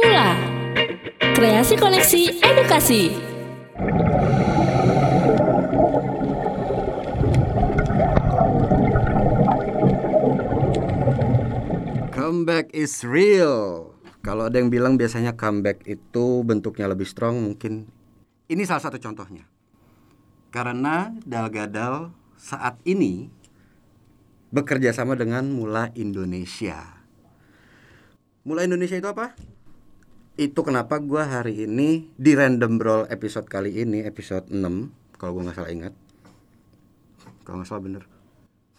Mula Kreasi Koneksi Edukasi. Comeback is real. Kalau ada yang bilang biasanya comeback itu bentuknya lebih strong, mungkin ini salah satu contohnya. Karena Dalgadal saat ini bekerja sama dengan Mula Indonesia. Mula Indonesia itu apa? Itu kenapa gue hari ini di Random Brawl episode kali ini, episode 6, kalau gue gak salah ingat. Kalau gak salah bener.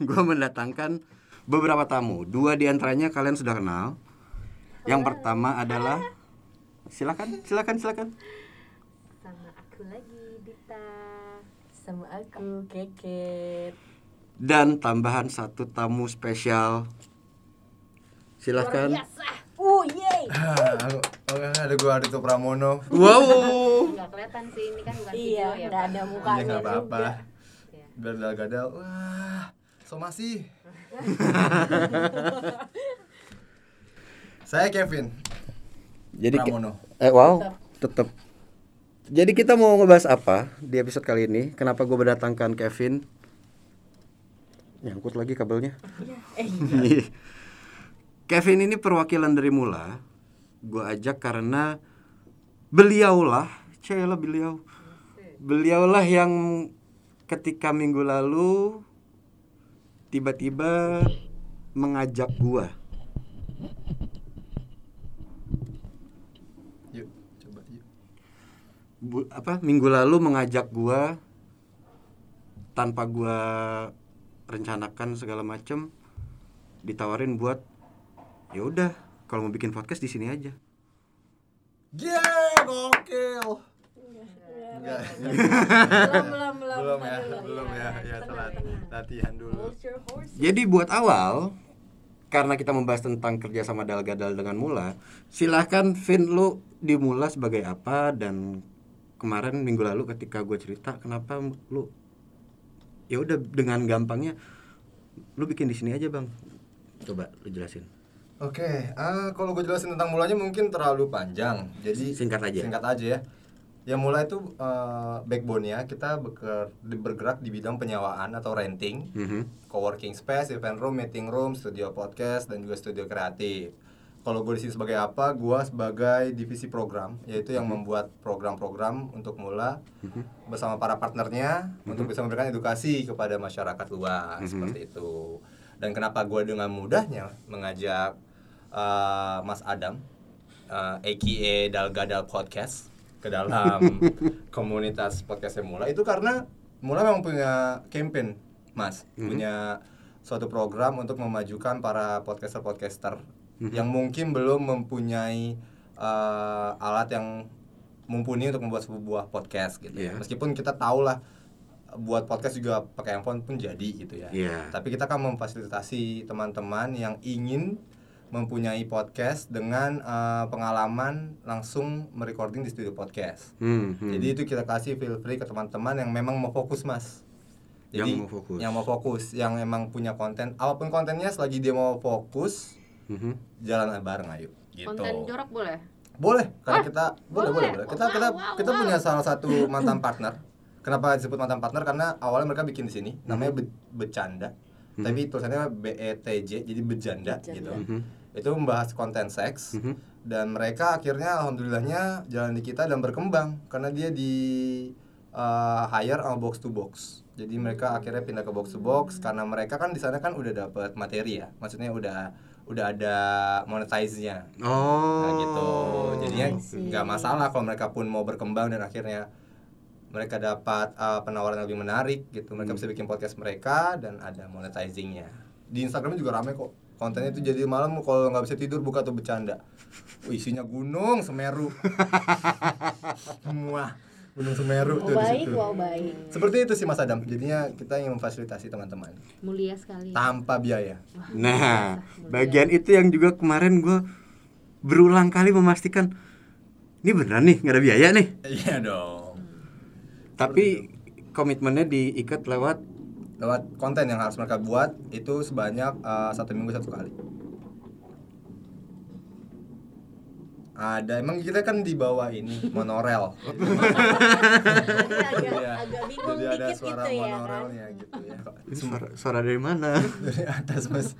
Gue mendatangkan beberapa tamu. 2 diantaranya kalian sudah kenal. Yang pertama adalah... Silakan. Sama aku lagi, Dita. Sama aku, Keket. Dan tambahan satu tamu spesial. Silakan. Ada gue Adito Pramono. Wow. Gak kelihatan sih, ini kan bukan video ya. Gak ada mukanya juga. Gak apa-apa. Biar Dalgadal. Wah, somasi. Saya Kevin. Jadi Pramono. Tetap. Jadi kita mau ngebahas apa di episode kali ini? Kenapa gue mendatangkan Kevin? Nyangkut lagi kabelnya. Kevin ini perwakilan dari Mula. Gue ajak karena beliaulah. Beliaulah yang ketika minggu lalu tiba-tiba mengajak gue. Minggu lalu mengajak gue tanpa gue rencanakan segala macem, ditawarin buat ya udah, kalau mau bikin podcast di sini aja. Gokil. Belum ya, telat latihan dulu. Jadi buat awal, karena kita membahas tentang kerja sama Dalgadal dengan Mula, silahkan Vin, lu di Mula sebagai apa, dan kemarin minggu lalu ketika gue cerita kenapa lu ya udah dengan gampangnya lu bikin di sini aja, Bang. Coba lu jelasin. Oke, kalau gue jelasin tentang Mulanya mungkin terlalu panjang, jadi singkat aja ya. Ya, Mula itu backbone-nya kita bergerak di bidang penyewaan atau renting, co-working space, event room, meeting room, studio podcast, dan juga studio kreatif. Kalau gue di sini sebagai apa? Gue sebagai divisi program, yaitu yang membuat program-program untuk Mula bersama para partnernya untuk bisa memberikan edukasi kepada masyarakat luas seperti itu. Dan kenapa gue dengan mudahnya mengajak Mas Adam, aka Dalgadal Podcast, ke dalam komunitas podcastnya Mula. Itu karena Mula memang punya campaign, Mas. Punya suatu program untuk memajukan para podcaster-podcaster yang mungkin belum mempunyai alat yang mumpuni untuk membuat sebuah podcast gitu. Yeah. Meskipun kita tahu lah, buat podcast juga pakai handphone pun jadi gitu ya. Yeah. Tapi kita kan memfasilitasi teman-teman yang ingin mempunyai podcast dengan pengalaman langsung merecording di studio podcast. Jadi itu kita kasih feel free ke teman-teman yang memang mau fokus, Mas. Jadi yang mau fokus, yang emang punya konten, apapun kontennya selagi dia mau fokus, jalan bareng ayo gitu. Konten jorok boleh? Boleh, karena kita boleh. Kita punya salah satu mantan partner. Kenapa disebut mantan partner? Karena awalnya mereka bikin di sini namanya Becanda. Tapi tulisannya BETJ, jadi Becanda. Gitu. Itu membahas konten seks. Dan mereka akhirnya alhamdulillahnya jalan di kita dan berkembang karena dia di hire sama box to box. Jadi mereka akhirnya pindah ke box to box karena mereka kan di sana kan udah dapat materi ya. Maksudnya udah ada monetize-nya. Nah, gitu. Jadinya enggak masalah kalau mereka pun mau berkembang dan akhirnya mereka dapat penawaran yang lebih menarik gitu. Mereka bisa bikin podcast mereka dan ada monetizing-nya. Di Instagram juga ramai kok. Kontennya itu jadi malam kalau nggak bisa tidur buka tuh Becanda. Isinya Gunung Semeru. Semua Gunung Semeru tuh di situ. Baik. Seperti itu sih Mas Adam. Jadinya kita ingin memfasilitasi teman-teman. Mulia sekali. Tanpa biaya. Nah, bagian itu yang juga kemarin gue berulang kali memastikan ini beneran nih, nggak ada biaya nih. Iya dong. Tapi komitmennya diikat lewat konten yang harus mereka buat itu sebanyak 1 minggu 1 kali. Ada, emang kita kan di bawah ini monorel. agak bingung jadi ada suara gitu monorelnya ya, kan? Gitu ya. Suara dari mana? Dari atas mas.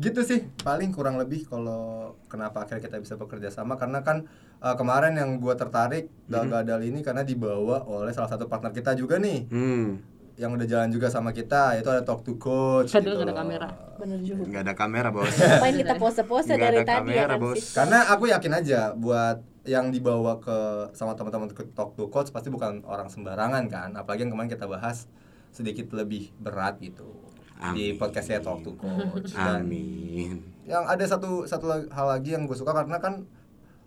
Gitu sih paling kurang lebih kalau kenapa akhirnya kita bisa bekerja sama, karena kan kemarin yang gue tertarik Dalgadal ini karena dibawa oleh salah satu partner kita juga nih. Yang udah jalan juga sama kita, yaitu ada Talk to Coach. Padahal gitu. Gak ada kamera. Bener juga. Gak ada kamera, bos. Ngapain kita pose-pose dari tadi kamera, ya kan sih? Karena aku yakin aja buat yang dibawa ke sama teman-teman Talk to Coach pasti bukan orang sembarangan kan. Apalagi yang kemarin kita bahas sedikit lebih berat gitu. Amin. Di podcastnya Talk to Coach. Amin. Yang ada satu hal lagi yang gue suka karena kan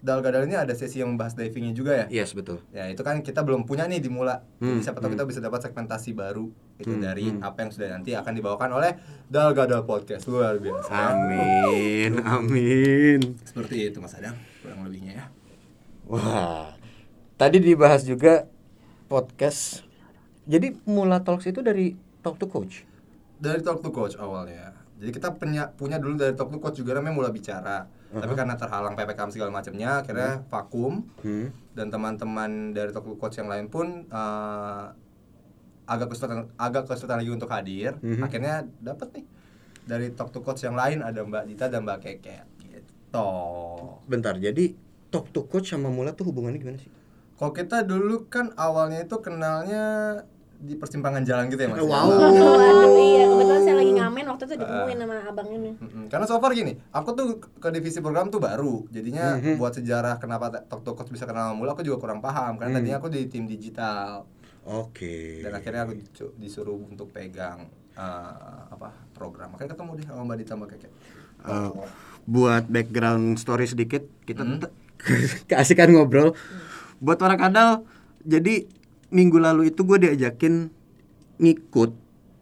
Dalgadal ini ada sesi yang membahas divingnya juga ya? Yes, betul. Ya, itu kan kita belum punya nih di Mula. Jadi siapa tahu kita bisa dapat segmentasi baru itu dari apa yang sudah nanti akan dibawakan oleh Dalgadal Podcast. Luar biasa. Amin. Amin. Seperti itu Mas Adang, kurang lebihnya ya. Wah. Tadi dibahas juga podcast. Jadi Mula Talks itu dari Talk to Coach. Dari Talk to Coach awalnya. Jadi kita punya dulu dari Talk to Coach juga namanya Mula Bicara. Tapi karena terhalang PPKM segala macamnya, akhirnya vakum. Dan teman-teman dari Talk to Coach yang lain pun agak kesulitan lagi untuk hadir. Akhirnya dapat nih dari Talk to Coach yang lain, ada Mbak Dita dan Mbak Keket gitu. Bentar, jadi Talk to Coach sama Mula tuh hubungannya gimana sih? Kalau kita dulu kan awalnya itu kenalnya di persimpangan jalan gitu ya mas. Wow. Aduh iya, kebetulan saya lagi ngamen waktu itu ditemuin sama abang ini. Karena so far gini, aku tuh ke divisi program tuh baru, jadinya buat sejarah kenapa Talk to Coach bisa kenal sama Mula aku juga kurang paham, karena tadinya aku di tim digital. Oke. Dan akhirnya aku disuruh untuk pegang program. Makanya ketemu deh sama Mbak Dita Mbak Keket. Buat background story sedikit, kita keasikan ngobrol. Buat orang kadal, jadi minggu lalu itu gue diajakin ngikut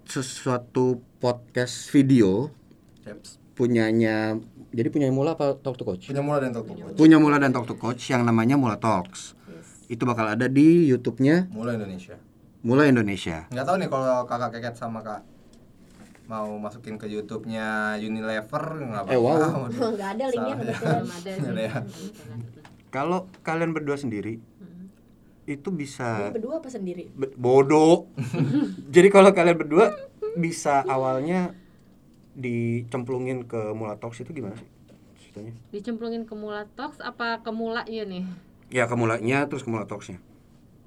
sesuatu podcast video punyanya, jadi punya Mula apa Talk to Coach? Punya Mula dan Talk to Coach yang namanya Mula Talks. Itu bakal ada di YouTube-nya Mula Indonesia. Nggak tahu nih kalau kakak Keket sama kak mau masukin ke YouTube-nya Unilever nggak apa-apa. Wow. Nggak ada linknya kebetulan ada. Kalau kalian berdua sendiri itu bisa berdua apa sendiri? Bodoh. Jadi kalau kalian berdua bisa awalnya dicemplungin ke Mula Talks itu gimana sih? Ceritanya? Dicemplungin ke Mula Talks apa ke Mulanya nih? Ya ke Mulanya terus ke Mula Talks-nya.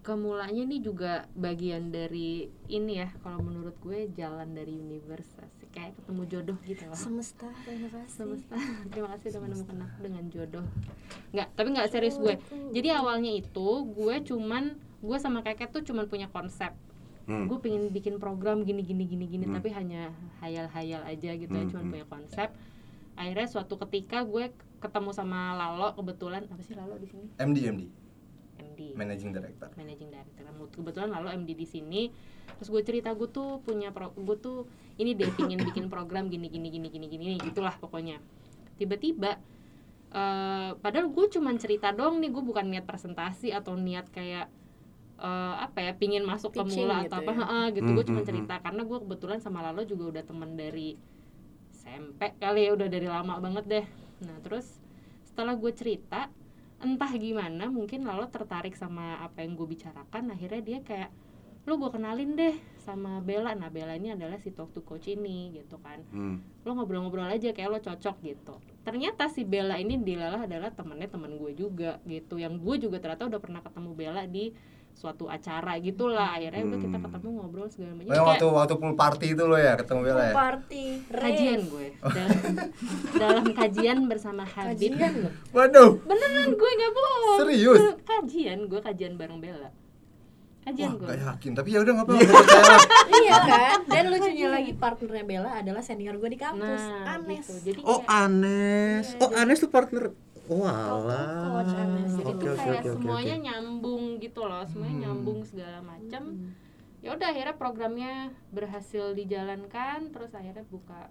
Ke Mulanya ini juga bagian dari ini ya, kalau menurut gue jalan dari universe sih, kayak ketemu jodoh gitu loh. Semesta, terima kasih. Terima kasih udah menemukan aku dengan jodoh. Tapi nggak serius gue. Jadi awalnya itu gue sama kakek tuh cuman punya konsep. Gue pengen bikin program gini, tapi hanya hayal-hayal aja gitu ya, cuman punya konsep. Akhirnya suatu ketika gue ketemu sama Lalo, kebetulan apa sih Lalo di sini? MD. Managing Director. Kebetulan Lalo MD di sini. Terus gue cerita gue tuh ini deh pingin bikin program gini gitulah pokoknya. Tiba-tiba padahal gue cuman cerita doang nih, gue bukan niat presentasi atau niat kayak pingin masuk ke Mula gitu atau apa ya. Gue cuman cerita karena gue kebetulan sama Lalo juga udah teman dari SMP kali ya, udah dari lama banget deh. Nah, terus setelah gue cerita entah gimana mungkin Lalo tertarik sama apa yang gue bicarakan, akhirnya dia kayak lo gue kenalin deh sama Bella. Nah Bella ini adalah si Talk to Coach ini gitu kan. Lo ngobrol-ngobrol aja kayak lo cocok gitu. Ternyata si Bella ini Dilala adalah temennya teman gue juga gitu, yang gue juga ternyata udah pernah ketemu Bella di suatu acara gitulah. Akhirnya udah kita ketemu ngobrol segala macam. Waktu pool party itu lo ya ketemu Bella ya? Pool party kajian gue dalam kajian bersama Habib. Waduh. Beneran gue nggak bohong. Serius? Kajian bareng Bella. Kajian gue. Gak yakin tapi ya udah nggak apa-apa. Iya kan. Dan lucunya lagi partnernya Bella adalah senior gue di kampus. Nah, Anes. Gitu. Jadi Anes tuh partner. Walah. Jadi itu kayak semuanya nyambung gitu loh, semuanya nyambung segala macam. Ya udah akhirnya programnya berhasil dijalankan, terus akhirnya buka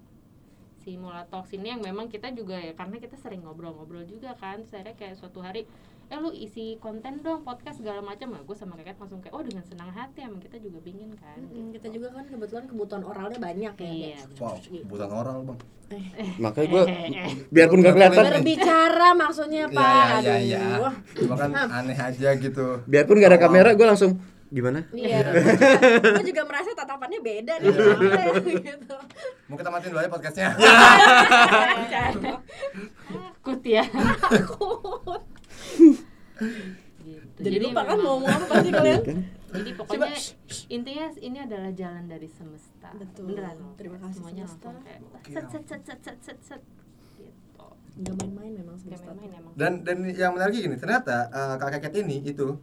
si Mulatox ini yang memang kita juga ya, karena kita sering ngobrol-ngobrol juga kan. Saya kayak suatu hari, lu isi konten dong, podcast segala macam. Nah, gue sama Keket langsung kayak, oh dengan senang hati, emang kita juga pingin kan. Gitu. Kita juga kan kebetulan kebutuhan oralnya banyak ya. Iya, wow, kebutuhan oral bang. Makanya gue, biarpun gak kelihatan. Berbicara maksudnya pak. Iya. Cuma kan aneh aja gitu. Biarpun gak ada kamera, gue langsung gimana? Iya. Gue juga merasa tatapannya beda nih. Gitu. Mau kita matiin dulu aja podcastnya. Takut ya. Takut. Gitu. Jadi lupa kan mau ngomong apa sih kalian? Jadi pokoknya intinya ini adalah jalan dari semesta. Betul. Beneran. Terima kasih semuanya langsung kayak set. Gitu. Gak main-main memang semesta. Dan yang menarik gini, ternyata Kak Keket ini itu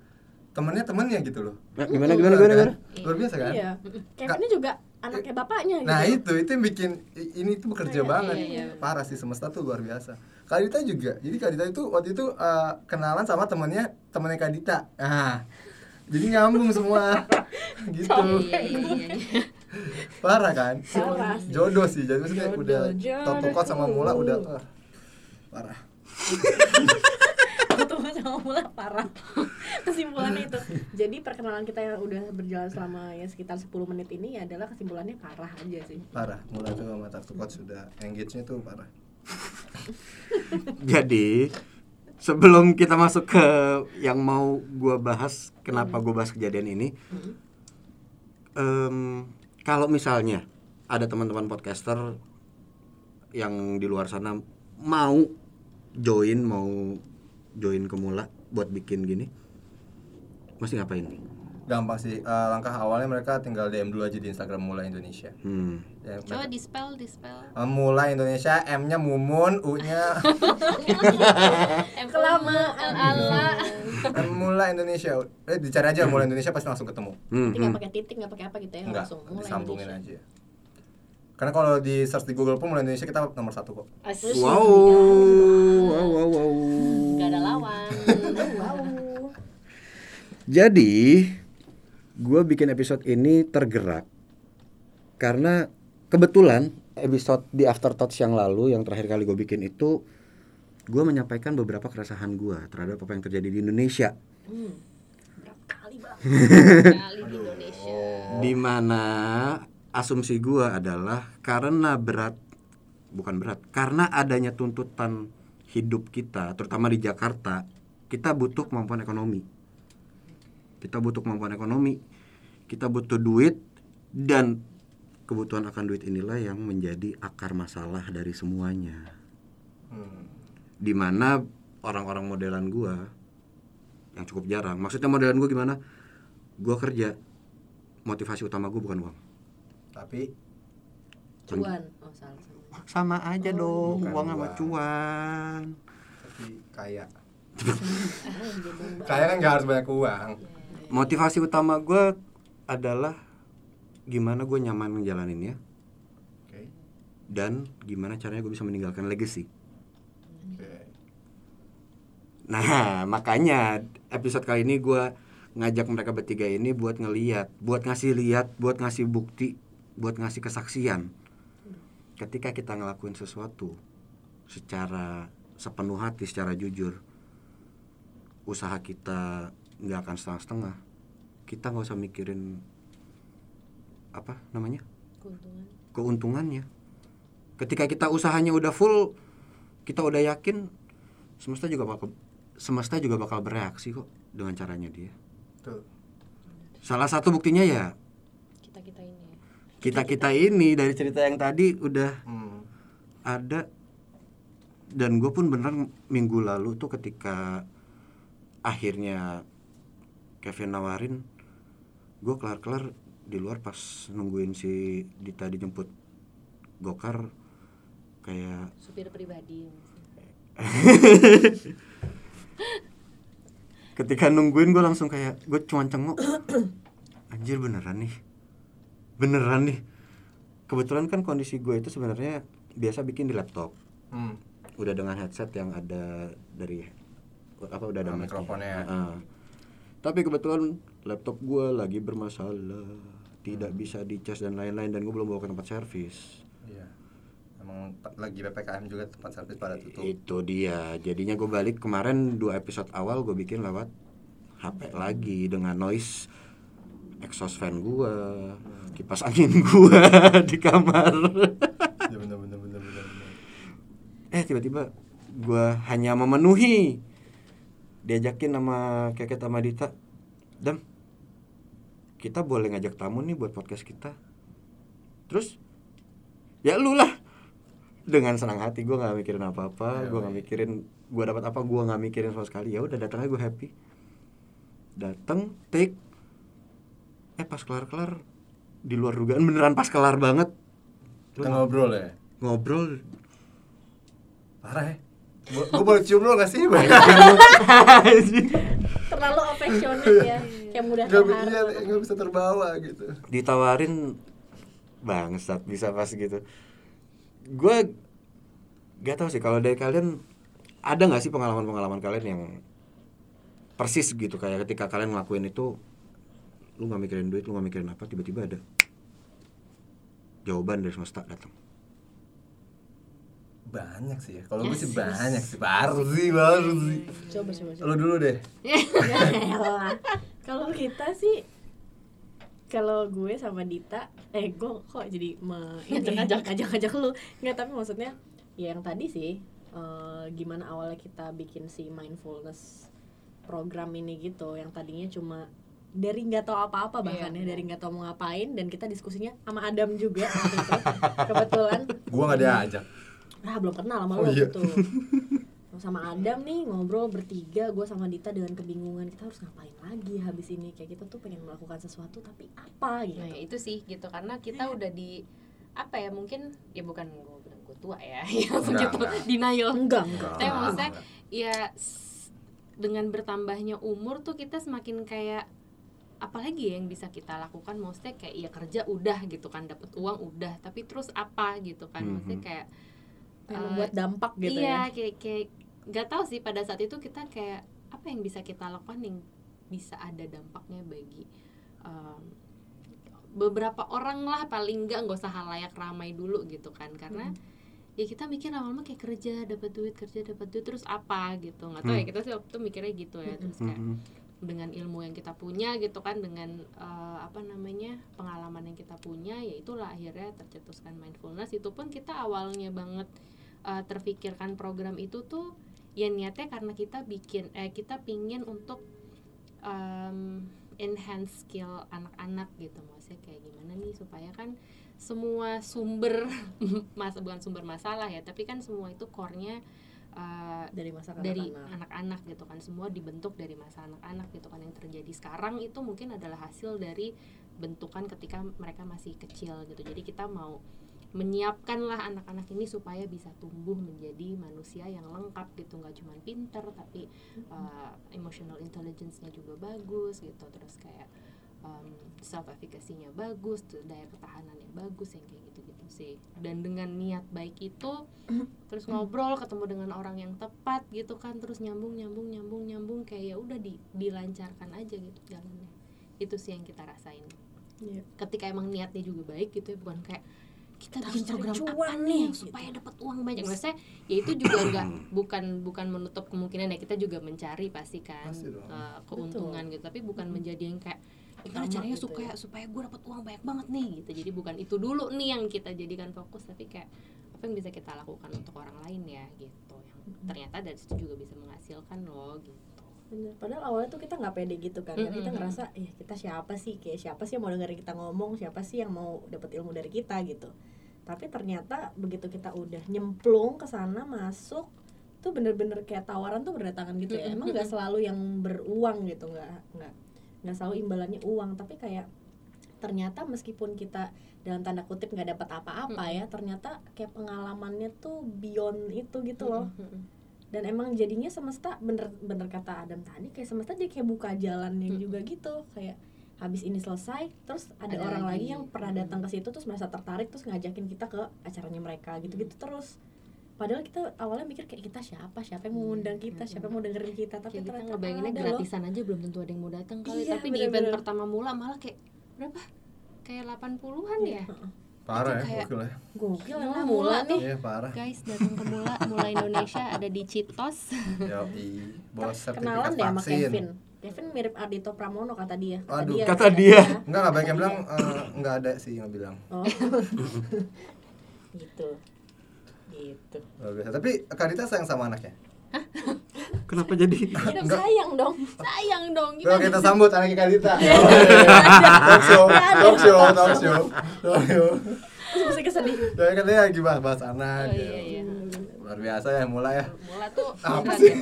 temennya gitu loh. Nah, gimana? Luar biasa kan? Iya. Kayaknya juga anaknya bapaknya gitu. Nah, itu yang bikin ini tuh bekerja banget. Iya. Parah sih, semesta tuh luar biasa. Kak Dita juga. Jadi Kak Dita itu waktu itu kenalan sama temennya Kak Dita. Nah. Jadi nyambung semua. Gitu. Iya. Parah kan? Parah. Jodoh sih. Jadi maksudnya udah topokot sama Mula udah parah. Sama Mula parah. Kesimpulannya itu. Jadi perkenalan kita yang udah berjalan selama ya sekitar 10 menit ini adalah kesimpulannya parah aja sih. Parah. Mula tuh sama Tartukot sudah engage-nya tuh parah. Jadi sebelum kita masuk ke yang mau gue bahas, kenapa gue bahas kejadian ini, kalau misalnya ada teman-teman podcaster yang di luar sana mau join ke Mula buat bikin gini, mesti ngapain? Gampang sih, langkah awalnya mereka tinggal DM dulu aja di Instagram Mula Indonesia. Ya, coba dispel. Mula Indonesia, M-nya Mumun, U-nya Mula Indonesia, dicari aja Mula Indonesia pasti langsung ketemu. Nggak pakai titik, nggak pakai apa gitu ya, langsung Mula disambungin Indonesia. Aja. Karena kalau di search di Google pun Mula Indonesia kita nomor 1 kok. Wow. Gak ada lawan. Wow. Jadi, gue bikin episode ini tergerak karena kebetulan episode di Afterthoughts yang lalu, yang terakhir kali gue bikin itu, gue menyampaikan beberapa keresahan gue terhadap apa yang terjadi di Indonesia. Berapa kali bang? Di Indonesia. Di mana asumsi gue adalah karena adanya tuntutan hidup kita, terutama di Jakarta, kita butuh kemampuan ekonomi, kita butuh duit, dan kebutuhan akan duit inilah yang menjadi akar masalah dari semuanya. Dimana orang-orang modelan gue yang cukup jarang, maksudnya modelan gue gimana? Gue kerja, motivasi utama gue bukan uang. Tapi cuan, sama aja dong, uang sama cuan. Tapi kaya kan nggak harus banyak uang. Motivasi utama gue adalah gimana gue nyaman menjalaninnya, dan gimana caranya gue bisa meninggalkan legacy. Nah, makanya episode kali ini gue ngajak mereka bertiga ini buat ngeliat, buat ngasih bukti, buat ngasih kesaksian ketika kita ngelakuin sesuatu secara sepenuh hati, secara jujur, usaha kita nggak akan setengah-setengah. Kita nggak usah mikirin keuntungannya. Ketika kita usahanya udah full, kita udah yakin semesta juga bakal bereaksi kok dengan caranya dia. Betul. Salah satu buktinya ya kita ini dari cerita yang tadi udah ada. Dan gue pun bener minggu lalu tuh ketika akhirnya Kevin nawarin, gue kelar di luar pas nungguin si Dita dijemput Gokar kayak supir pribadi. Ketika nungguin gue langsung kayak, gue cuman cengok, anjir beneran nih. Kebetulan kan kondisi gue itu sebenarnya biasa bikin di laptop, udah dengan headset yang ada dari udah ada mikrofonnya. Tapi kebetulan laptop gue lagi bermasalah, tidak bisa dicas dan lain-lain, dan gue belum bawa ke tempat servis. Iya, emang lagi PPKM juga tempat servis pada tutup. Itu dia, jadinya gue balik kemarin 2 episode awal gue bikin lewat HP lagi dengan noise exhaust fan gue, kipas angin gue di kamar. Ya bener. Tiba-tiba gue hanya memenuhi, diajakin sama Keket sama Dita, Dam, kita boleh ngajak tamu nih buat podcast kita. Terus ya lu lah, dengan senang hati. Gue nggak mikirin apa-apa, gue nggak mikirin gue dapat apa, gue nggak mikirin sama sekali. Ya udah datang aja, gue happy datang take. Pas kelar di luar dugaan, beneran pas kelar banget kita ngobrol parah. Gue boleh cium lo nggak sih? Terlalu affectionate ya, kayak mudah terharu, nggak bisa terbawa gitu. Ditawarin bangsat bisa pas gitu. Gue gak tau sih, kalau dari kalian ada gak sih pengalaman-pengalaman kalian yang persis gitu, kayak ketika kalian ngelakuin itu lu gak mikirin duit, lu gak mikirin apa, tiba-tiba ada jawaban dari semesta datang. Banyak sih ya, kalau gue sih banyak sih, baru sih coba. Lu dulu deh. Kalau kita sih, kalau gue sama Dita, gue kok jadi ngajak-ngajak lu. Enggak, tapi maksudnya ya yang tadi sih, gimana awalnya kita bikin si mindfulness program ini gitu, yang tadinya cuma dari nggak tahu apa-apa bahkan ya, dari nggak tahu mau ngapain, dan kita diskusinya sama Adam juga waktu itu. Kebetulan gue nggak diajak. Belum kenal sama lu gitu. Sama Adam nih ngobrol bertiga, gue sama Dita dengan kebingungan kita harus ngapain lagi habis ini, kayak kita tuh pengen melakukan sesuatu tapi apa gitu. Nah, itu sih gitu, karena kita udah di apa ya, mungkin ya bukan gue bilang gue tua ya, gitu denial. Enggak. Tapi maksudnya ya dengan bertambahnya umur tuh kita semakin kayak apalagi yang bisa kita lakukan, maksudnya kayak ya kerja udah gitu kan, dapet uang udah, tapi terus apa gitu kan, maksudnya kayak membuat dampak gitu. Iya, kayak nggak tahu sih pada saat itu kita kayak apa yang bisa kita lakukan yang bisa ada dampaknya bagi beberapa orang lah, paling nggak usah halayak ramai dulu gitu kan, karena ya kita mikir lama-lama kayak kerja dapat duit terus apa gitu, nggak tahu ya, kita sih waktu itu mikirnya gitu ya. Terus kayak dengan ilmu yang kita punya gitu kan, dengan pengalaman yang kita punya, ya itulah akhirnya tercetuskan mindfulness. Itu pun kita awalnya banget terfikirkan program itu tuh ya niatnya karena kita bikin kita pingin untuk enhance skill anak-anak gitu, maksudnya kayak gimana nih supaya kan semua sumber bukan sumber masalah ya, tapi kan semua itu core-nya dari anak-anak gitu kan, semua dibentuk dari masa anak-anak gitu kan. Yang terjadi sekarang itu mungkin adalah hasil dari bentukan ketika mereka masih kecil gitu. Jadi kita mau menyiapkanlah anak-anak ini supaya bisa tumbuh menjadi manusia yang lengkap gitu, nggak cuma pinter tapi emotional intelligence-nya juga bagus gitu, terus kayak self efficacy-nya bagus, daya ketahanannya bagus, yang kayak gitu-gitu sih. Dan dengan niat baik itu, terus ngobrol, ketemu dengan orang yang tepat gitu kan, terus nyambung kayak ya udah dilancarkan aja gitu jalannya. Itu sih yang kita rasain. Yeah. Ketika emang niatnya juga baik gitu ya, bukan kayak kita bikin program apa nih gitu, supaya dapat uang banyak. Maksudnya ya itu juga enggak bukan menutup kemungkinan ya, kita juga mencari pasti kan keuntungan. Betul. Gitu, tapi bukan menjadi yang kayak gimana caranya gitu ya, supaya gue dapat uang banyak banget nih gitu. Jadi bukan itu dulu nih yang kita jadikan fokus, tapi kayak apa yang bisa kita lakukan untuk orang lain ya gitu, yang ternyata dari situ juga bisa menghasilkan loh gitu. Bener. Padahal awalnya tuh kita nggak pede gitu kan, kita ngerasa kita siapa sih, kayak siapa sih yang mau dengerin kita ngomong, siapa sih yang mau dapat ilmu dari kita gitu. Tapi ternyata begitu kita udah nyemplung ke sana, masuk tuh bener-bener kayak tawaran tuh berdatangan gitu ya. Emang nggak selalu yang beruang gitu, nggak selalu imbalannya uang, tapi kayak ternyata meskipun kita dalam tanda kutip nggak dapat apa-apa ya, ternyata kayak pengalamannya tuh beyond itu gitu loh. Dan emang jadinya semesta, bener kata Adam tadi, kayak semesta dia kayak buka jalannya juga gitu. Kayak habis ini selesai, terus ada orang lagi yang pernah datang ke situ, terus merasa tertarik, terus ngajakin kita ke acaranya mereka gitu-gitu terus. Padahal kita awalnya mikir kayak kita siapa yang mau undang kita, siapa yang mau dengerin kita. Tapi kayak ternyata kita ngebayanginnya gratisan aja, belum tentu ada yang mau datang kali. Tapi bener-bener. Di event pertama mula malah kayak berapa? Kayak 80-an ya? parah ya, kayak gokil ya, nah, Mula nih yeah, guys, datang ke Mula Indonesia ada di Citos. Yoi, bawa sertifikat vaksin. Kenalan deh sama Kevin mirip Ardhito Pramono kata dia. Aduh, kata dia. Enggak banyak yang bilang, enggak ada sih yang bilang. Oh. gitu. Tapi Kak Dita sayang sama anaknya? Hah? Kenapa jadi? Sayang dong. Gimana? Kita sambut anaknya Kak Dita. Talk show. Terus saya sedih. Saya katanya lagi bahas anak. Iya. Luar biasa ya Mula tuh apa sih?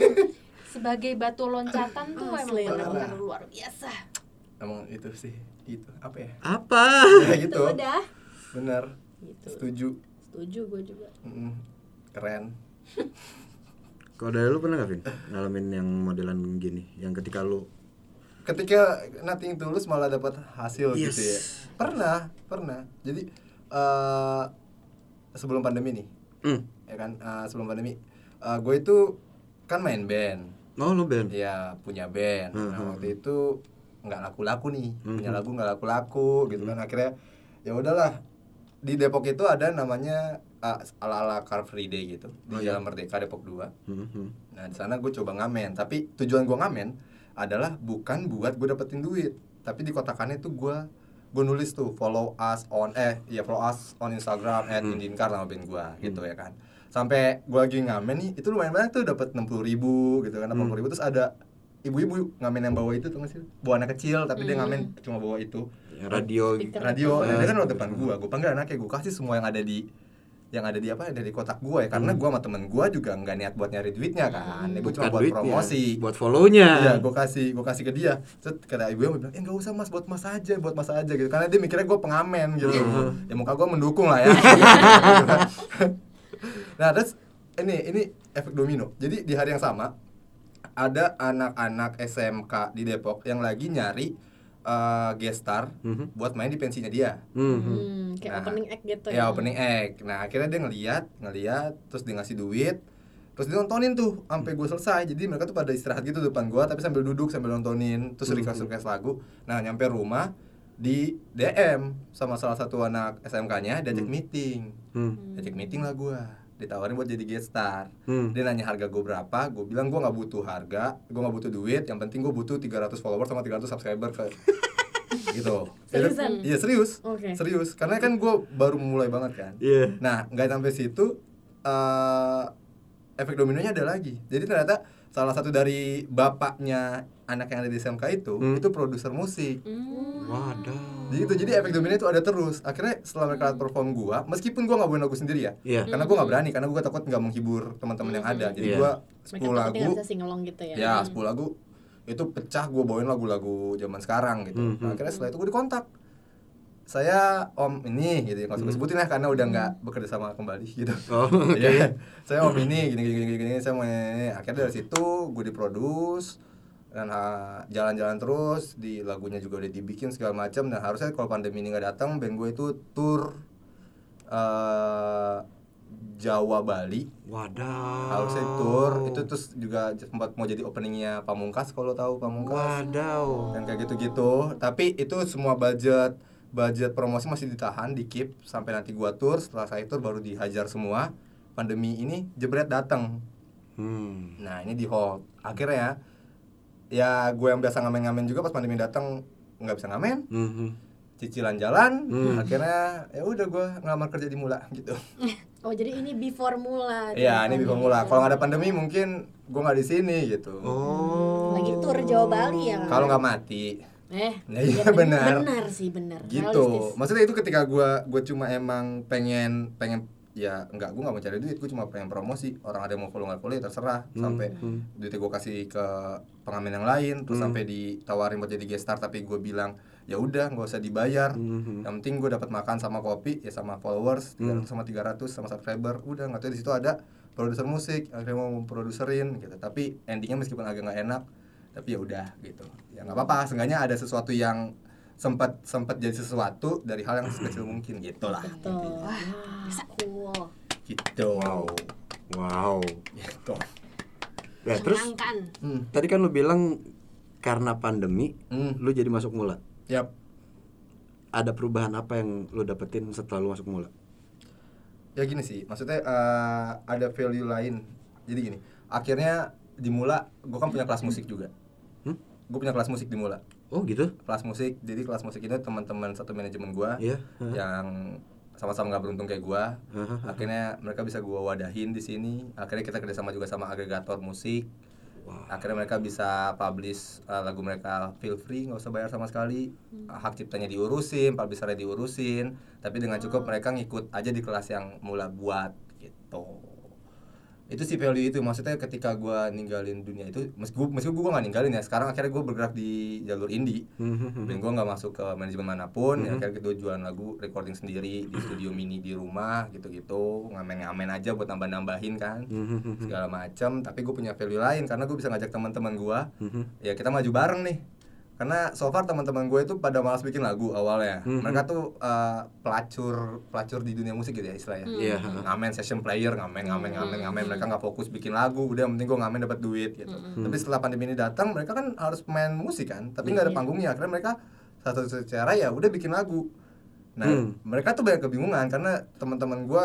Sebagai batu loncatan tuh emang benar luar biasa. Emang itu sih. Itu apa ya? Apa? Ya gitu. Udah. Benar. Setuju gue juga. Keren. Kalau dari lu pernah gak, Vin, ngalamin yang modelan gini? Yang ketika nothing tulus malah dapat hasil gitu ya? Pernah. Jadi, sebelum pandemi nih, ya kan? Sebelum pandemi, gue itu kan main band. Oh, lu band? Iya, punya band. Nah, waktu itu gak laku-laku nih. Punya lagu gak laku-laku gitu kan. Akhirnya, ya udahlah. Di Depok itu ada namanya ala-ala Car Free Day gitu di Jalan Merdeka Depok 2. Nah, di sana gue coba ngamen, tapi tujuan gue ngamen adalah bukan buat gue dapetin duit, tapi di kotakannya tuh gue nulis tuh follow us on Instagram @indinkar nama band gue gitu ya kan. Sampai gue lagi ngamen nih, itu lumayan banyak tuh dapat 60.000 gitu kan, 80.000. Terus ada ibu-ibu ngamen yang bawa itu tuh nggak sih, bawa anak kecil tapi dia ngamen cuma bawa itu radio. Nah, dia kan lewat depan gue panggil anaknya, gue kasih semua yang ada di apa dari kotak gue ya, karena gue sama temen gue juga nggak niat buat nyari duitnya kan, gue cuma buat promosi, buat follownya. Iya, gue kasih ke dia. Terus kata ibu yang bilang nggak usah mas, buat mas aja gitu, karena dia mikirnya gue pengamen gitu. Ya muka gue mendukung lah ya. Nah terus ini efek domino. Jadi di hari yang sama ada anak-anak SMK di Depok yang lagi nyari guest star buat main di pensinya dia. Kayak opening act gitu ya. Ya opening act. Nah, akhirnya dia ngelihat terus dia ngasih duit. Terus dia nontonin tuh sampai gue selesai. Jadi mereka tuh pada istirahat gitu depan gue, tapi sambil duduk sambil nontonin, terus request lagu. Nah, nyampe rumah di DM sama salah satu anak SMK-nya, diajak meeting. Diajak meeting lah gue. Ditawarin buat jadi guest star. Dia nanya harga gue berapa, gue bilang gue nggak butuh harga, gue nggak butuh duit, yang penting gue butuh 300 follower sama 300 subscriber gitu. Seriusan? Iya serius. Okay. Serius, karena kan gue baru mulai banget kan. Nah nggak sampai situ, efek dominonya ada lagi. Jadi ternyata salah satu dari bapaknya anak yang ada di SMK itu produser musik. Waduh. Jadi efek dominonya itu ada terus. Akhirnya setelah mereka perform gua, meskipun gua enggak bawain lagu sendiri ya. Karena gua enggak berani, karena gua takut enggak menghibur teman-teman yang ada. Jadi gua 10 lagu. Mereka bisa sing-along gitu ya. Ya, 10 lagu itu pecah gua bawain lagu-lagu zaman sekarang gitu. Nah, akhirnya setelah itu gua dikontak. Saya Om ini gitu, enggak usah sebutin lah karena udah enggak bekerja sama kembali gitu. Oh, okay. Ya. Saya Om ini gini saya mau ini. Akhirnya dari situ gua diproduce dan jalan-jalan terus, di lagunya juga udah dibikin segala macam. Dan harusnya kalau pandemi ini nggak datang, band gue itu tur Jawa Bali. Wadah. Harusnya tur itu, terus juga sempat mau jadi openingnya Pamungkas, kalau tahu Pamungkas. Wadah. Dan kayak gitu-gitu. Tapi itu semua budget promosi masih ditahan, di keep sampai nanti gue tur. Setelah saya tur baru dihajar semua. Pandemi ini jebret datang. Nah ini di hold. Akhirnya ya gue yang biasa ngamen-ngamen juga pas pandemi datang nggak bisa ngamen, cicilan jalan, akhirnya ya udah gue ngelamar kerja di Mula gitu. Oh jadi ini before Mula. Iya ini before Mula. Kalau nggak ada pandemi mungkin gue nggak di sini gitu. Oh. Lagi tur Jawa Bali ya. Kalau nggak mati. Ya benar. Benar. Gitu. Maksudnya itu ketika gue cuma emang pengen ya enggak, gue gak mau cari duit, gue cuma pengen promosi. Orang ada yang mau follow gak follow ya terserah. Sampai duitnya gue kasih ke pengamen yang lain. Terus sampai ditawarin buat jadi guest star, tapi gue bilang ya udah gak usah dibayar. Yang penting gue dapat makan sama kopi, ya sama followers, 300 sama 300 sama subscriber. Udah, gak tau di situ ada produser musik, akhirnya mau produserin gitu. Tapi endingnya meskipun agak gak enak, tapi ya udah gitu. Ya gak apa-apa, seenggaknya ada sesuatu yang sempat jadi sesuatu dari hal yang sekecil mungkin gitu lah. Wow. Gitu. Wow. Gitu. Nah, terus tadi kan lu bilang karena pandemi lu jadi masuk Mula. Yap. ada perubahan apa yang lo dapetin setelah lo masuk Mula? Ya gini sih, maksudnya ada value lain. Jadi gini, akhirnya di Mula gue kan punya kelas musik juga. Gue punya kelas musik di Mula. Oh gitu? Kelas musik, jadi kelas musik itu teman-teman satu manajemen gue yang sama-sama nggak beruntung kayak gue. Akhirnya mereka bisa gue wadahin di sini. Akhirnya kita kerjasama juga sama agregator musik. Akhirnya mereka bisa publish lagu mereka feel free, nggak usah bayar sama sekali. Hak ciptanya diurusin, publishernya diurusin. Tapi dengan cukup mereka ngikut aja di kelas yang Mula buat gitu. Itu sih value itu, maksudnya ketika gue ninggalin dunia itu, meskipun gue gak ninggalin ya, sekarang akhirnya gue bergerak di jalur indie dan gue gak masuk ke manajemen manapun, ya, akhirnya gue jualan lagu, recording sendiri di studio mini di rumah gitu-gitu, ngamen-ngamen aja buat nambah-nambahin kan, segala macem. Tapi gue punya value lain, karena gue bisa ngajak teman-teman gue, ya kita maju bareng nih. Karena so far teman-teman gue itu pada malas bikin lagu awalnya. Mereka tuh pelacur di dunia musik gitu ya istilahnya. Ngamen session player, ngamen. Mereka nggak fokus bikin lagu, udah yang penting gue ngamen dapat duit gitu. Tapi setelah pandemi ini datang, mereka kan harus main musik kan, tapi nggak ada panggungnya. Akhirnya mereka satu-satu cara ya udah bikin lagu. Nah, mereka tuh banyak kebingungan karena teman-teman gue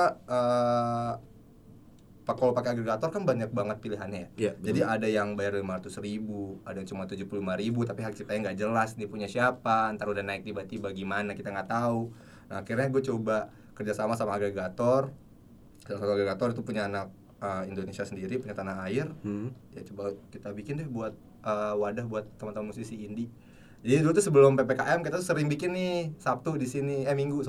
kalau pakai agregator kan banyak banget pilihannya ya. Jadi ada yang bayar 500 ribu, ada yang cuma 75 ribu, tapi hak ciptanya nggak jelas nih punya siapa, ntar udah naik tiba-tiba gimana kita nggak tahu. Nah akhirnya gue coba kerjasama sama agregator. Salah satu agregator itu punya anak Indonesia sendiri, punya tanah air. Ya coba kita bikin deh buat wadah buat teman-teman musisi indie. Jadi dulu tuh sebelum PPKM kita tuh sering bikin nih Sabtu di sini, Minggu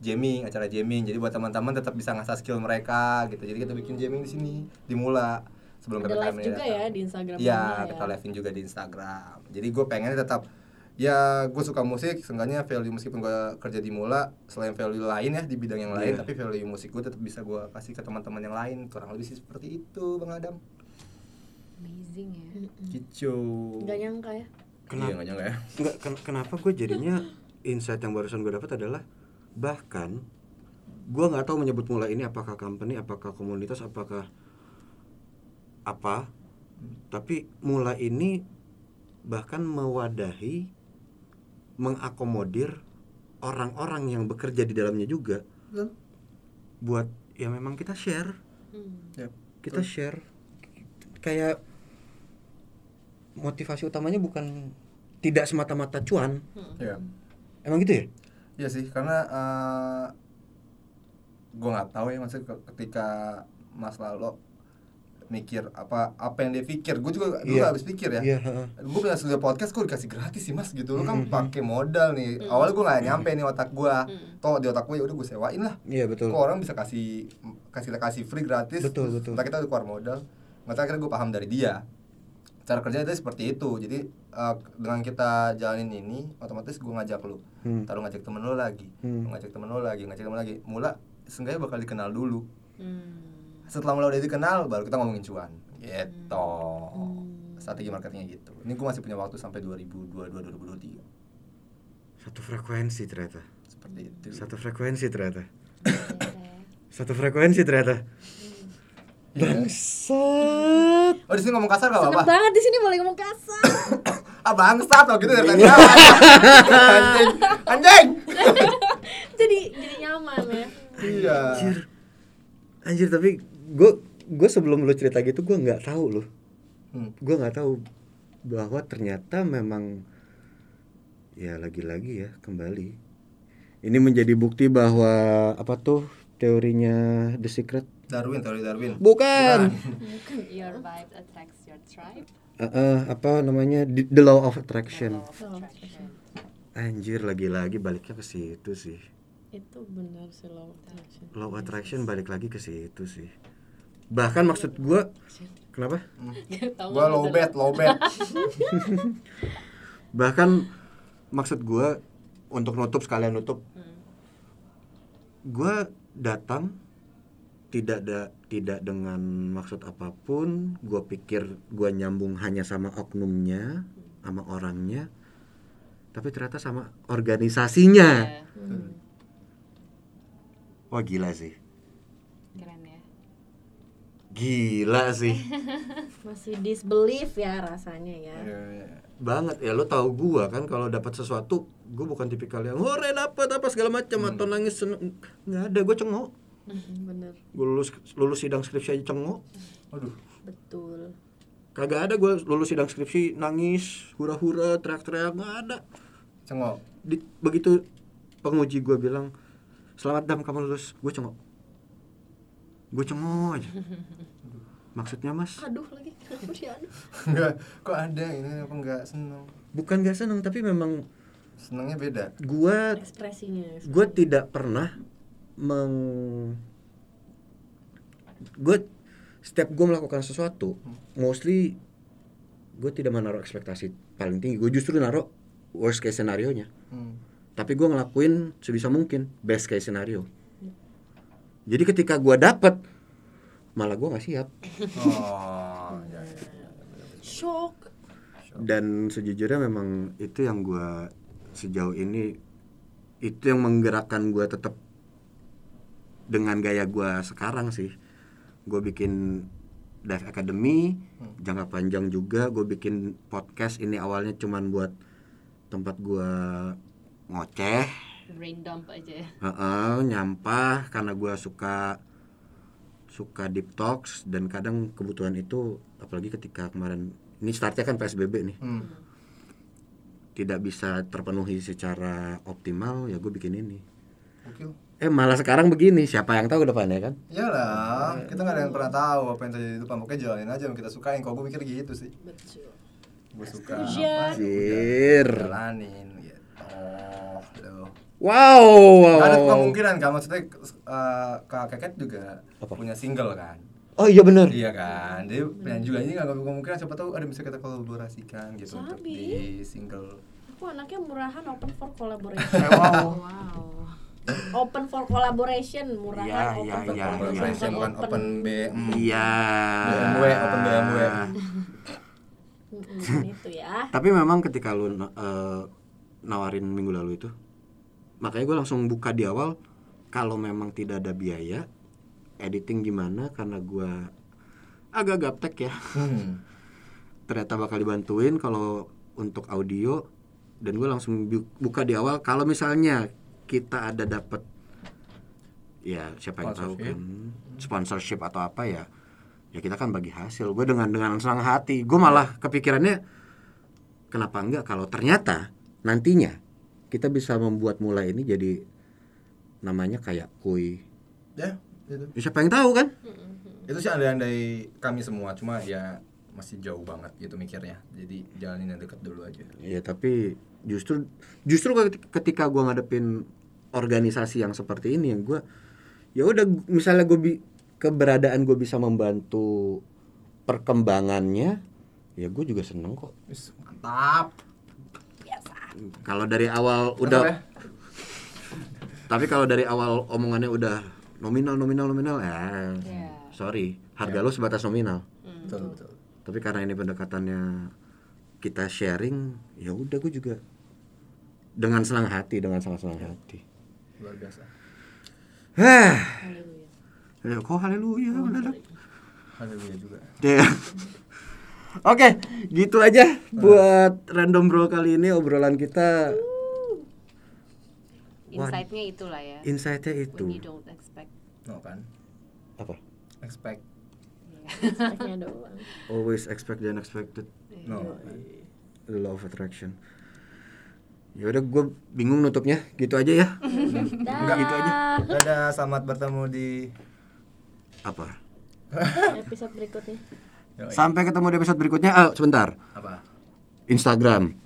jamming, acara jamming. Jadi buat teman-teman tetap bisa ngasah skill mereka gitu. Jadi kita bikin jamming di sini, di Mula sebelum PPKM ini. Live juga datang. Ya di Instagram. Iya, kita live-in juga di Instagram. Jadi gue pengen tetap ya gue suka musik, seenggaknya value meskipun gue kerja di Mula, selain value lain ya di bidang yang lain, tapi value musik gue tetap bisa gue kasih ke teman-teman yang lain. Kurang lebih sih seperti itu, Bang Adam. Amazing ya. Gitu. Enggak nyangka ya. Iya, nyangka ya. Enggak kenapa gue jadinya insight yang barusan gue dapat adalah bahkan gue nggak tahu menyebut Mula ini apakah company, apakah komunitas, apakah apa, tapi Mula ini bahkan mewadahi, mengakomodir orang-orang yang bekerja di dalamnya juga. Buat ya memang kita share, kita share. Kayak motivasi utamanya bukan tidak semata-mata cuan, emang gitu ya. Iya sih, karena gue nggak tahu ya maksudnya ketika Mas Lalo mikir apa yang dia pikir, gue juga dulu habis pikir ya. Gue punya studio podcast, gue dikasih gratis sih Mas gitu, lo kan pakai modal nih. Awalnya gue nggak nyampe nih otak gue, toh di otak gue ya udah gue sewain lah. Iya betul. Kok orang bisa kasih free gratis, betul. Entah kita udah keluar modal, entah akhirnya gue paham dari dia. Cara kerja itu seperti itu, jadi dengan kita jalanin ini, otomatis gue ngajak lo, taruh ngajak temen lo lagi, ngajak temen lo lagi, Mula seenggaknya bakal dikenal dulu. Setelah Mula udah dikenal, baru kita ngomongin cuan, gitu. Strategi marketingnya gitu. Ini gue masih punya waktu sampai 2022-2023. Satu frekuensi ternyata. Bangsat. Oh di sini ngomong kasar enggak apa-apa. Seneng banget di sini boleh ngomong kasar. Ah bangsat loh gitu dari tadi. Anjing. Jadi nyaman ya. Iya. Anjir tapi gue sebelum lu cerita gitu gue enggak tahu loh. Gue enggak tahu bahwa ternyata memang ya lagi-lagi ya kembali. Ini menjadi bukti bahwa apa tuh teorinya The Secret? Teori Darwin. Bukan. Your vibe attracts your tribe. Apa namanya? The law of attraction. Anjir, lagi-lagi baliknya ke situ sih. Itu benar sih law of attraction. Law of attraction balik lagi ke situ sih. Bahkan maksud gue, kenapa? Gue lowbat. Bahkan maksud gue untuk sekalian nutup. Gue datang tidak dengan maksud apapun, gue pikir gue nyambung hanya sama oknumnya, sama orangnya, tapi ternyata sama organisasinya. Wah gila sih. Keren ya. Gila sih. Masih disbelief ya rasanya ya. Banget ya, lo tahu gua kan kalau dapat sesuatu, gua bukan tipikal yang hore dapat apa segala macam atau nangis enggak ada, gua cengok. Bener. Gua lulus sidang skripsi aja cengok. Aduh. Betul. Kagak ada gua lulus sidang skripsi nangis, hura-hura, teriak-teriak, enggak ada. Cengok. Begitu penguji gua bilang, "Selamat Dam, kamu lulus." Gua cengok. Gua cengok aja. Maksudnya mas? Aduh lagi, kenapa dia aduh? Enggak, kok ada ini apa enggak seneng? Bukan enggak seneng, tapi memang senengnya beda. Gua ekspresinya. Gua tidak pernah setiap gua melakukan sesuatu, mostly gua tidak menaruh ekspektasi paling tinggi. Gua justru naruh worst case scenario-nya. Tapi gua ngelakuin sebisa mungkin best case scenario. Jadi ketika gua dapet malah gue nggak siap. Oh, ya. Shock. Dan sejujurnya memang itu yang gue sejauh ini itu yang menggerakkan gue tetap dengan gaya gue sekarang sih. Gue bikin Dive Academy jangka panjang juga. Gue bikin podcast ini awalnya cuman buat tempat gue ngoceh. Brain dump aja. Nyampah karena gue suka deep talks dan kadang kebutuhan itu apalagi ketika kemarin ini startnya kan PSBB nih tidak bisa terpenuhi secara optimal ya gue bikin ini. Oke. Malah sekarang begini, siapa yang tahu depannya kan? Iyalah, kita nggak ada yang pernah tahu apa yang terjadi di depan, makanya jalanin aja yang kita sukain. Kalau gue mikir gitu sih. Betul. Gue suka apa? Jalanin gitu. Wow. Gak ada kemungkinan kan, maksudnya Kak Keket juga apa? Punya single kan? Oh iya benar. Iya kan, jadi dan juga ini gak kemungkinan siapa tahu ada bisa kita kolaborasikan gitu untuk di single. Aku anaknya murahan, open for collaboration. Wow. Open for collaboration, murahan, open for collaboration. Bukan open BM. Iya. BMW, open BMW. Itu ya. Tapi memang ketika lu nawarin minggu lalu itu, makanya gue langsung buka di awal kalau memang tidak ada biaya editing gimana karena gue agak gaptek ya. Ternyata bakal dibantuin kalau untuk audio dan gue langsung buka di awal kalau misalnya kita ada dapat ya siapa yang tahu kan sponsorship atau apa ya kita kan bagi hasil. Gue dengan senang hati gue malah kepikirannya kenapa enggak kalau ternyata nantinya kita bisa membuat mulai ini jadi namanya kayak kui. Ya, itu. Siapa yang tahu kan? Itu sih andai-andai kami semua, cuma ya masih jauh banget gitu mikirnya. Jadi jalanin yang dekat dulu aja. Iya, tapi justru ketika gua ngadepin organisasi yang seperti ini yang gua ya udah misalnya keberadaan gua bisa membantu perkembangannya, ya gua juga seneng kok. Mantap. Kalau dari awal tapi kalau dari awal omongannya udah nominal ya. Yeah. Sorry, harga lo sebatas nominal. Betul. Tapi karena ini pendekatannya kita sharing, ya udah gue juga dengan senang hati, dengan sangat senang hati. Luar biasa. Haleluya. Kok haleluya? Haleluya juga. Ya. Oke, gitu aja buat Random Bro kali ini obrolan kita. Insight-nya itulah ya. Insight-nya itu. When you don't expect. No kan? Apa? Expect. Expect-nya doang. Always expect the unexpected. No. The law of attraction. Ya udah gue bingung nutupnya, gitu aja ya. Enggak gitu aja. Dadah, selamat bertemu di apa? Episode berikutnya. Sampai ketemu di episode berikutnya. Sebentar. Apa? Instagram.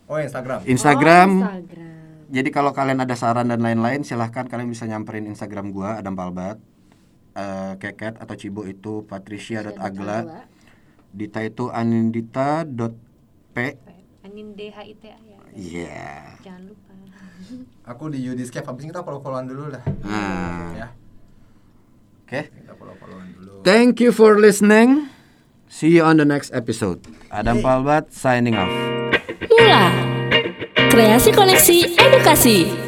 Jadi kalau kalian ada saran dan lain-lain, silahkan kalian bisa nyamperin Instagram gue Adam Palbat, Keket atau Cibo itu patricia.agla, Dita itu anindita.p anindhita ya. Iya. Jangan lupa. Aku di Yudiscape, habis kita follow-followan dulu lah. Ya. Oke. Kita follow-followan dulu. Thank you for listening. See you on the next episode. Adam Palbat signing off. Kreasi Koneksi Edukasi.